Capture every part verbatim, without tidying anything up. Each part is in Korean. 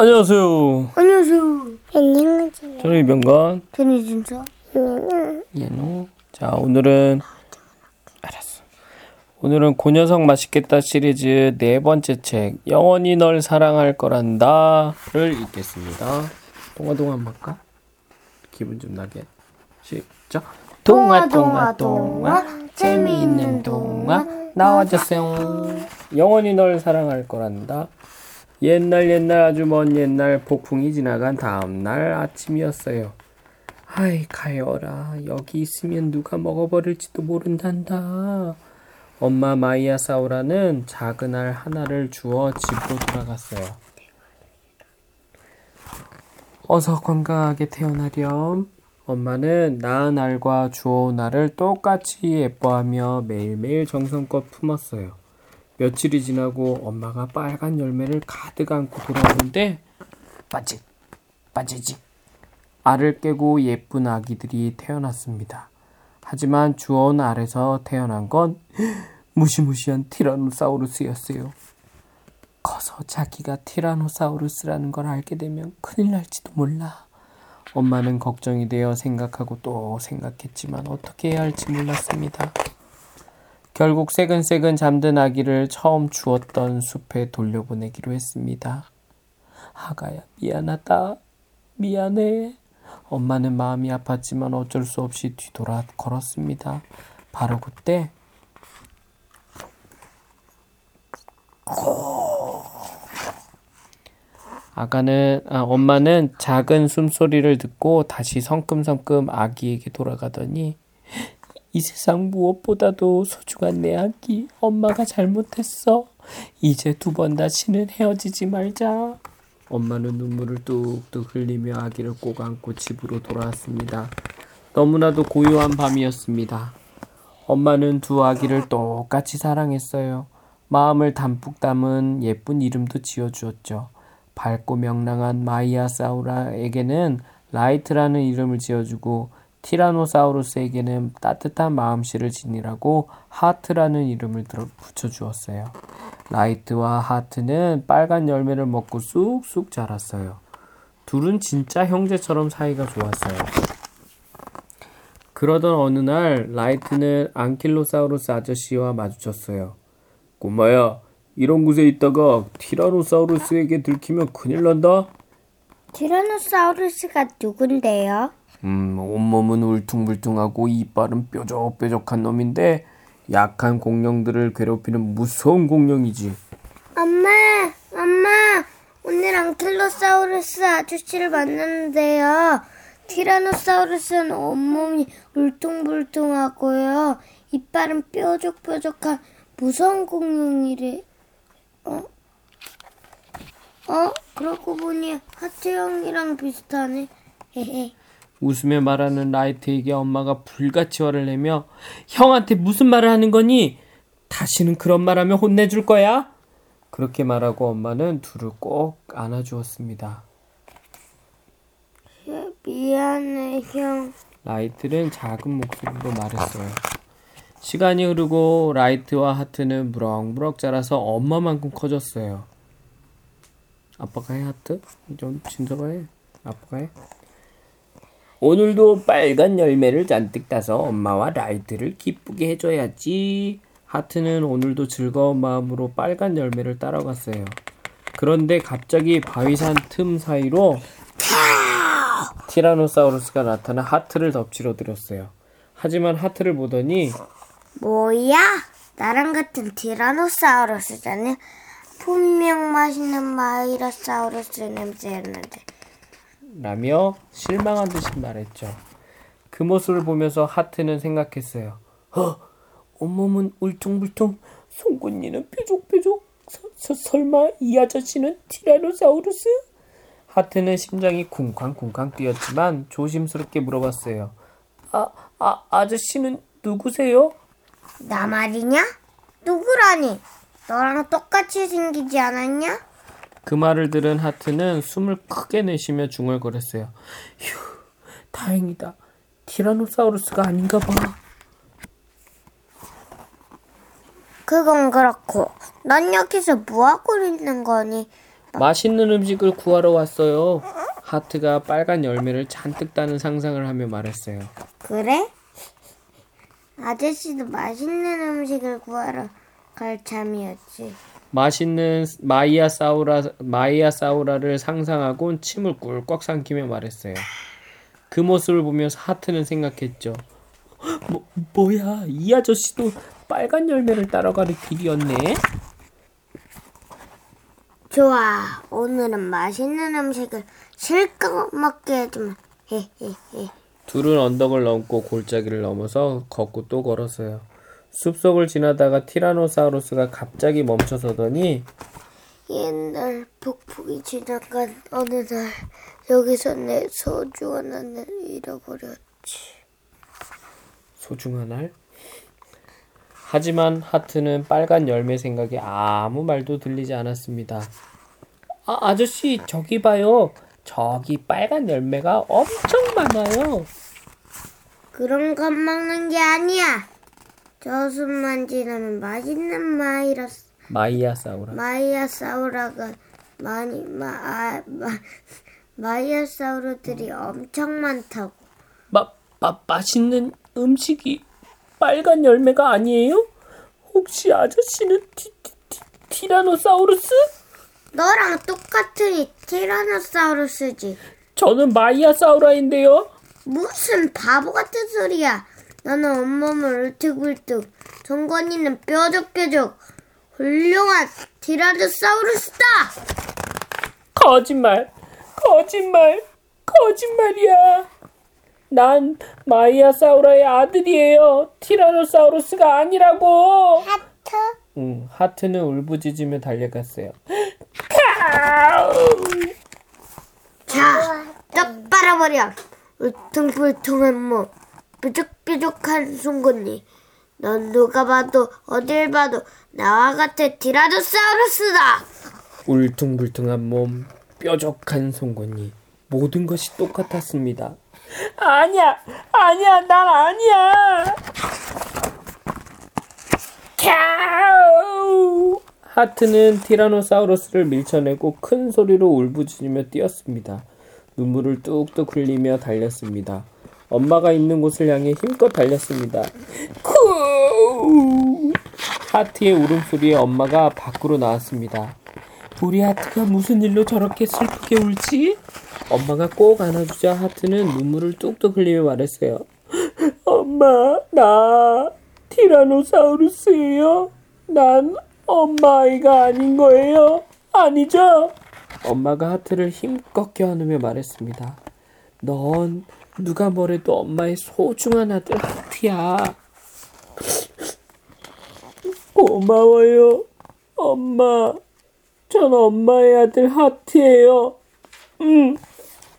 안녕하세요. 안녕하세요. 안녕하세요. 저는 이병건. 저는 준서. 예노. 자, 오늘은 알았어. 오늘은 고녀석 맛있겠다 시리즈 네 번째 책 영원히 널 사랑할 거란다를 읽겠습니다. 동화 동화 한번 할까? 기분 좀 나게. 시작. 동화 동화 동화 재미있는 동화 나와주세요. 영원히 널 사랑할 거란다. 옛날 옛날 아주 먼 옛날 폭풍이 지나간 다음날 아침이었어요. 아이 가여라, 여기 있으면 누가 먹어버릴지도 모른단다. 엄마 마이아사우라는 작은 알 하나를 주워 집으로 돌아갔어요. 어서 건강하게 태어나렴. 엄마는 낳은 알과 주워온 알을 똑같이 예뻐하며 매일매일 정성껏 품었어요. 며칠이 지나고 엄마가 빨간 열매를 가득 안고 돌아오는데 빠지, 빠지지. 알을 깨고 예쁜 아기들이 태어났습니다. 하지만 주워온 알에서 태어난 건 무시무시한 티라노사우루스였어요. 커서 자기가 티라노사우루스라는 걸 알게 되면 큰일 날지도 몰라. 엄마는 걱정이 되어 생각하고 또 생각했지만 어떻게 해야 할지 몰랐습니다. 결국 새근새근 잠든 아기를 처음 주웠던 숲에 돌려보내기로 했습니다. 아가야, 미안하다. 미안해. 엄마는 마음이 아팠지만 어쩔 수 없이 뒤돌아 걸었습니다. 바로 그때 아가는 아, 엄마는 작은 숨소리를 듣고 다시 성큼성큼 아기에게 돌아가더니 이 세상 무엇보다도 소중한 내 아기, 엄마가 잘못했어. 이제 두 번 다시는 헤어지지 말자. 엄마는 눈물을 뚝뚝 흘리며 아기를 꼭 안고 집으로 돌아왔습니다. 너무나도 고요한 밤이었습니다. 엄마는 두 아기를 똑같이 사랑했어요. 마음을 담뿍 담은 예쁜 이름도 지어주었죠. 밝고 명랑한 마이아사우라에게는 라이트라는 이름을 지어주고 티라노사우루스에게는 따뜻한 마음씨를 지니라고 하트라는 이름을 붙여주었어요. 라이트와 하트는 빨간 열매를 먹고 쑥쑥 자랐어요. 둘은 진짜 형제처럼 사이가 좋았어요. 그러던 어느 날 라이트는 안킬로사우루스 아저씨와 마주쳤어요. 꼬마야, 이런 곳에 있다가 티라노사우루스에게 들키면 큰일 난다. 티라노사우루스가 누군데요? 음, 온몸은 울퉁불퉁하고 이빨은 뾰족뾰족한 놈인데 약한 공룡들을 괴롭히는 무서운 공룡이지. 엄마, 엄마, 오늘 안킬로사우루스 아저씨를 만났는데요. 티라노사우루스는 온몸이 울퉁불퉁하고요. 이빨은 뾰족뾰족한 무서운 공룡이래. 어? 어? 그러고 보니 하트 형이랑 비슷하네. 헤헤. 웃으며 말하는 라이트에게 엄마가 불같이 화를 내며 형한테 무슨 말을 하는 거니? 다시는 그런 말하면 혼내줄 거야? 그렇게 말하고 엄마는 둘을 꼭 안아주었습니다. 미안해 형. 라이트는 작은 목소리로 말했어요. 시간이 흐르고 라이트와 하트는 무럭무럭 자라서 엄마만큼 커졌어요. 아빠가 해 하트? 좀 진서가 해. 아빠가 해. 오늘도 빨간 열매를 잔뜩 따서 엄마와 라이트를 기쁘게 해줘야지. 하트는 오늘도 즐거운 마음으로 빨간 열매를 따라갔어요. 그런데 갑자기 바위산 틈 사이로 티라노사우루스가 나타나 하트를 덮치러들었어요. 하지만 하트를 보더니 뭐야? 나랑 같은 티라노사우루스잖아. 분명 맛있는 마이라사우루스 냄새였는데. 라며 실망한 듯이 말했죠. 그 모습을 보면서 하트는 생각했어요. 허! 온몸은 울퉁불퉁, 송곳니는 뾰족뾰족, 서, 서, 설마 이 아저씨는 티라노사우루스? 하트는 심장이 쿵쾅쿵쾅 뛰었지만 조심스럽게 물어봤어요. 아, 아, 아저씨는 누구세요? 나 말이냐? 누구라니? 너랑 똑같이 생기지 않았냐? 그 말을 들은 하트는 숨을 크게 내쉬며 중얼거렸어요. 휴, 다행이다. 티라노사우루스가 아닌가 봐. 그건 그렇고 넌 여기서 뭐하고 있는 거니? 맛있는 음식을 구하러 왔어요. 하트가 빨간 열매를 잔뜩 따는 상상을 하며 말했어요. 그래? 아저씨도 맛있는 음식을 구하러 갈 참이었지. 맛있는 마이아사우라, 마이아사우라를 상상하곤 침을 꿀꺽 삼키며 말했어요. 그 모습을 보며 하트는 생각했죠. 뭐, 뭐야, 이 아저씨도 빨간 열매를 따라가는 길이었네. 좋아, 오늘은 맛있는 음식을 실컷 먹게 해주면 헤헤헤. 둘은 언덕을 넘고 골짜기를 넘어서 걷고 또 걸었어요. 숲속을 지나다가 티라노사우루스가 갑자기 멈춰서더니 옛날 폭풍이 지나간 어느 날 여기서 내 소중한 알을 잃어버렸지. 소중한 알? 하지만 하트는 빨간 열매 생각에 아무 말도 들리지 않았습니다. 아, 아저씨 저기 봐요. 저기 빨간 열매가 엄청 많아요. 그런 건 먹는 게 아니야. 저 숲만 지나면 맛있는 마이라스, 마이아사우라. 마이아사우라가 많이 마, 아, 마 마이아사우라들이 엄청 많다고. 마, 마 맛있는 음식이 빨간 열매가 아니에요? 혹시 아저씨는 티, 티, 티, 티라노사우루스? 너랑 똑같으니 티라노사우루스지. 저는 마이아사우라인데요. 무슨 바보 같은 소리야. 나는 온몸을 울퉁불퉁, 정건이는 뾰족뾰족 훌륭한 티라노사우루스다. 거짓말, 거짓말, 거짓말이야. 난 마이아사우라의 아들이에요. 티라노사우루스가 아니라고. 하트? 응, 하트는 울부짖으며 달려갔어요. 자, 떡 빨아버려. 울퉁불퉁한 몸, 뾰족뾰족한 송곳니. 넌 누가 봐도 어딜 봐도 나와 같은 티라노사우루스다. 울퉁불퉁한 몸, 뾰족한 송곳니, 모든 것이 똑같았습니다. 아니야, 아니야, 난 아니야. 캬우! 하트는 티라노사우루스를 밀쳐내고 큰 소리로 울부짖으며 뛰었습니다. 눈물을 뚝뚝 흘리며 달렸습니다. 엄마가 있는 곳을 향해 힘껏 달렸습니다. 쿠우! 하트의 울음소리에 엄마가 밖으로 나왔습니다. 우리 하트가 무슨 일로 저렇게 슬프게 울지? 엄마가 꼭 안아주자 하트는 눈물을 뚝뚝 흘리며 말했어요. 엄마, 나 티라노사우루스예요. 난 엄마 아이가 아닌 거예요. 아니죠? 엄마가 하트를 힘껏 껴안으며 말했습니다. 넌 누가 뭐래도 엄마의 소중한 아들 하트야. 고마워요, 엄마. 전 엄마의 아들 하트예요. 음.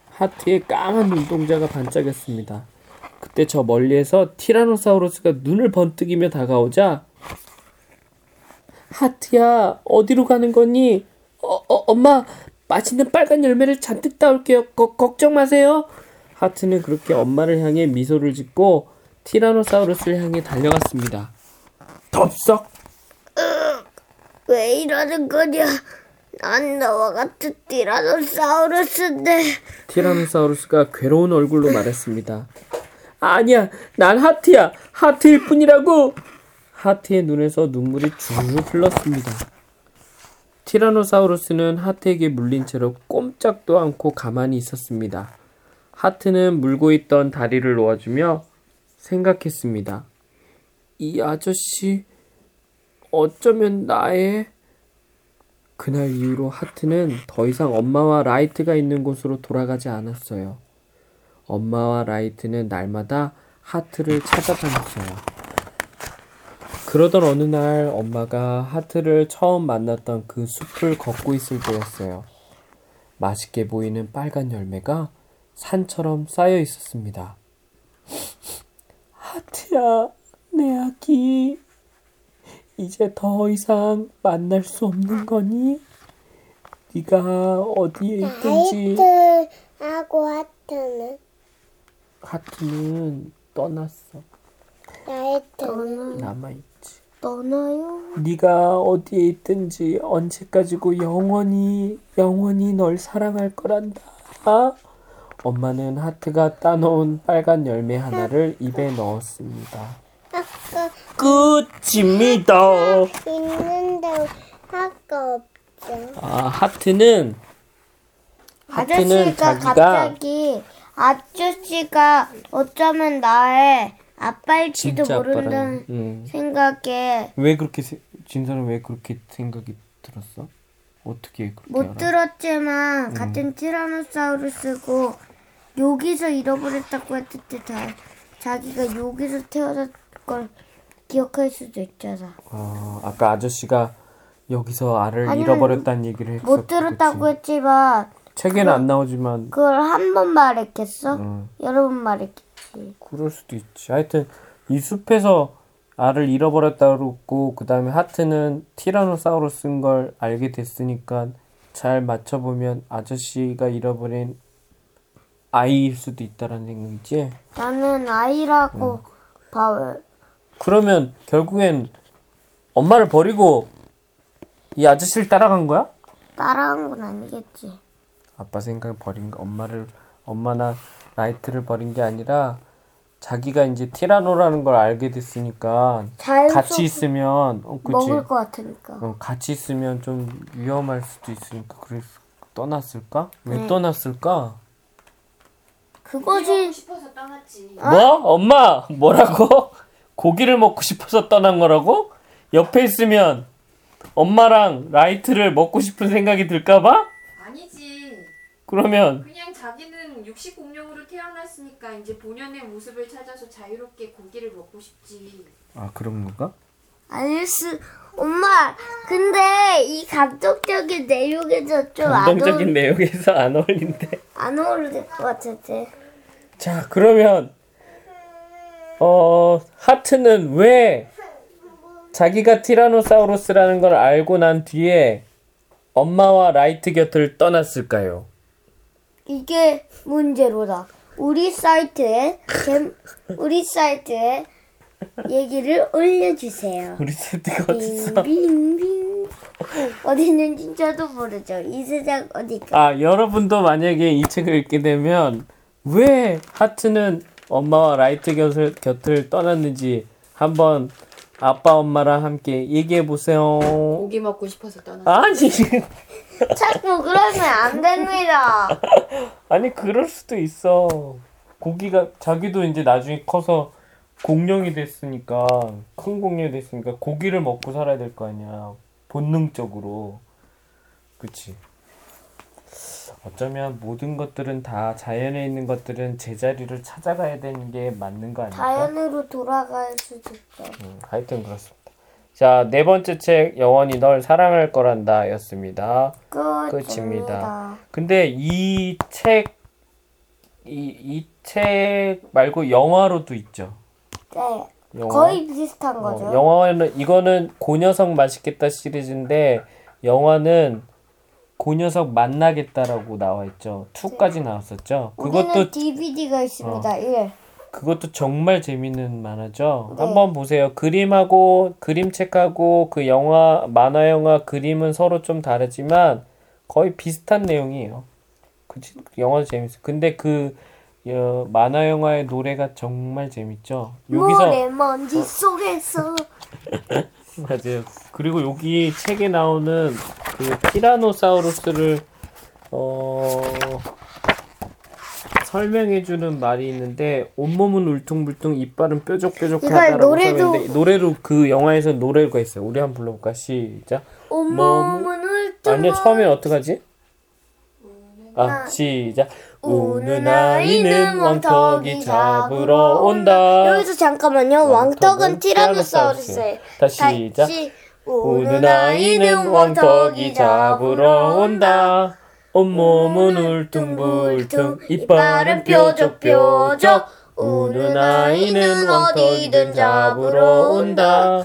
하트의 까만 눈동자가 반짝였습니다. 그때 저 멀리에서 티라노사우루스가 눈을 번뜩이며 다가오자 하트야, 어디로 가는 거니? 어, 어, 엄마, 맛있는 빨간 열매를 잔뜩 따올게요. 거, 걱정 마세요. 하트는 그렇게 엄마를 향해 미소를 짓고 티라노사우루스를 향해 달려갔습니다. 덥석! 으, 왜 이러는 거냐? 난 너와 같은 티라노사우루스인데. 티라노사우루스가 괴로운 얼굴로 말했습니다. 아니야, 난 하트야. 하트일 뿐이라고. 하트의 눈에서 눈물이 주르륵 흘렀습니다. 티라노사우루스는 하트에게 물린 채로 꼼짝도 않고 가만히 있었습니다. 하트는 물고 있던 다리를 놓아주며 생각했습니다. 이 아저씨 어쩌면 나의... 그날 이후로 하트는 더 이상 엄마와 라이트가 있는 곳으로 돌아가지 않았어요. 엄마와 라이트는 날마다 하트를 찾아다녔어요. 그러던 어느 날 엄마가 하트를 처음 만났던 그 숲을 걷고 있을 때였어요. 맛있게 보이는 빨간 열매가 산처럼 쌓여 있었습니다. 하트야, 내 아기. 이제 더 이상 만날 수 없는 거니? 네가 어디에 있든지. 라이트하고 하트는? 하트는 떠났어. 라이트는? 남아있지. 떠나요? 네가 어디에 있든지 언제까지고 영원히 영원히 널 사랑할 거란다. 엄마는 하트가 따놓은 빨간 열매 하나를 입에 넣었습니다. 아까 끝입니다. 있는데 하트가 없죠. 아, 하트는 하트는 아저씨가 자기가 갑자기 아저씨가 어쩌면 나의 아빠일지도 모른다는 응. 생각에 왜 그렇게 진서는 왜 그렇게 생각이 들었어? 어떻게 그렇게 못 알아? 들었지만 응. 같은 티라노사우루스고 여기서 잃어버렸다고 했을 때 다, 자기가 여기서 태어났을 걸 기억할 수도 있잖아. 아, 아까 아저씨가 여기서 알을 잃어버렸다는 얘기를 했었지. 못 들었다고 그치? 했지만 책에는 그걸, 안 나오지만 그걸 한 번 말했겠어? 응. 여러 번 말했겠지. 그럴 수도 있지. 하여튼 이 숲에서 알을 잃어버렸다고 그 다음에 하트는 티라노사우루스인 걸 알게 됐으니까 잘 맞춰보면 아저씨가 잃어버린 아이일 수도 있다라는 생각이지? 나는 아이라고 응. 봐. 그러면 결국엔 엄마를 버리고 이 아저씨를 따라간 거야? 따라간 건 아니겠지. 아빠 생각을 버린 거, 엄마를, 엄마나 라이트를 버린 게 아니라 자기가 이제 티라노라는 걸 알게 됐으니까 같이 있으면 어, 그치? 먹을 것 같으니까 어, 같이 있으면 좀 위험할 수도 있으니까 그래서 떠났을까? 왜 네. 떠났을까? 그거지. 고기 먹고 싶어서 떠났지. 어? 뭐? 엄마! 뭐라고? 고기를 먹고 싶어서 떠난 거라고? 옆에 있으면 엄마랑 라이트를 먹고 싶은 생각이 들까봐? 아니지. 그러면 그냥 자기는 육식 공룡으로 태어났으니까 이제 본연의 모습을 찾아서 자유롭게 고기를 먹고 싶지. 아, 그런 건가? 알수 엄마. 근데 이 감동적인 내용에서 좀 감동적인 안 내용에서 안 어울린대. 안 어울릴 것 같은데. 자, 그러면 어 하트는 왜 자기가 티라노사우루스라는 걸 알고 난 뒤에 엄마와 라이트 곁을 떠났을까요? 이게 문제로다. 우리 사이트에 제, 우리 사이트에 얘기를 올려주세요. 우리 사이트가 어딨어? 빙빙빙. 어디 있는지 저도 모르죠. 이 세상 어디가? 아, 여러분도 만약에 이 책을 읽게 되면 왜 하트는 엄마와 라이트 곁을, 곁을 떠났는지 한번 아빠 엄마랑 함께 얘기해 보세요. 고기 먹고 싶어서 떠났어. 아니. 자꾸 그러면 안 됩니다. 아니, 그럴 수도 있어. 고기가 자기도 이제 나중에 커서 공룡이 됐으니까, 큰 공룡이 됐으니까 고기를 먹고 살아야 될 거 아니야. 본능적으로. 그치? 어쩌면 모든 것들은 다 자연에 있는 것들은 제자리를 찾아가야 되는 게 맞는 거 아닐까? 자연으로 돌아갈 수도 있죠. 음, 하여튼 그렇습니다. 자, 네 번째 책 영원히 널 사랑할 거란다 였습니다. 끝. 끝입니다. 근데 이 책, 이, 이 책 말고 영화로도 있죠. 네. 영화? 거의 비슷한 어, 거죠. 영화는 이거는 고녀석 맛있겠다 시리즈인데 영화는 고녀석 만나겠다라고 나와있죠. 이까지 네. 나왔었죠. 그것도 디비디가 있습니다. 어, 예. 그것도 정말 재밌는 만화죠. 네. 한번 보세요. 그림하고 그림책하고 그 영화 만화 영화 그림은 서로 좀 다르지만 거의 비슷한 내용이에요. 그치? 영화도 재밌어. 근데 그 어, 만화 영화의 노래가 정말 재밌죠. 여기서 모래먼지 속에서 맞아요. 그리고 여기 책에 나오는 그 티라노사우루스를 어... 설명해주는 말이 있는데 온몸은 울퉁불퉁 이빨은 뾰족뾰족하다라고 노래도... 하는데 노래로 그 영화에서 노래가 있어요. 우리 한번 불러볼까? 시작. 온몸은 몸... 울퉁불퉁 아니야 처음에 어떡하지? 아 시작. 우는 아이는 왕떡이 잡으러 온다. 여기서 잠깐만요. 왕떡은 티라노사우루스예요. 다시 시작. 우는 아이는 왕떡이 잡으러 온다. 온몸은 울퉁불퉁 이빨은 뾰족뾰족. 우는 아이는 어디든 잡으러 온다.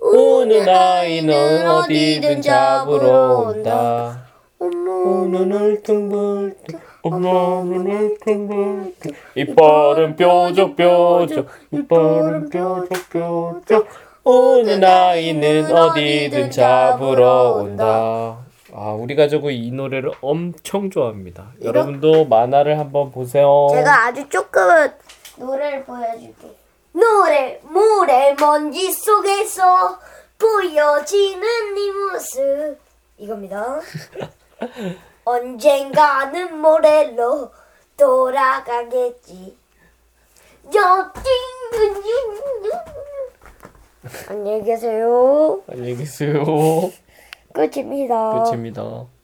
우는 아이는 어디든 잡으러 온다. 온몸은 울퉁불퉁 온몸은 울퉁불퉁 이빨은 뾰족뾰족 이빨은 뾰족뾰족 오는 아이는 어디든 잡으러 온다. 아, 우리 가족은 이 노래를 엄청 좋아합니다. 이렇게? 여러분도 만화를 한번 보세요. 제가 아주 조금은 노래를 보여줄게요. 노래 모래 먼지 속에서 보여지는 네 모습, 이겁니다. 언젠가는 모래로 돌아가겠지. 안녕히 계세요. 안녕히 계세요. 끝입니다. 끝입니다.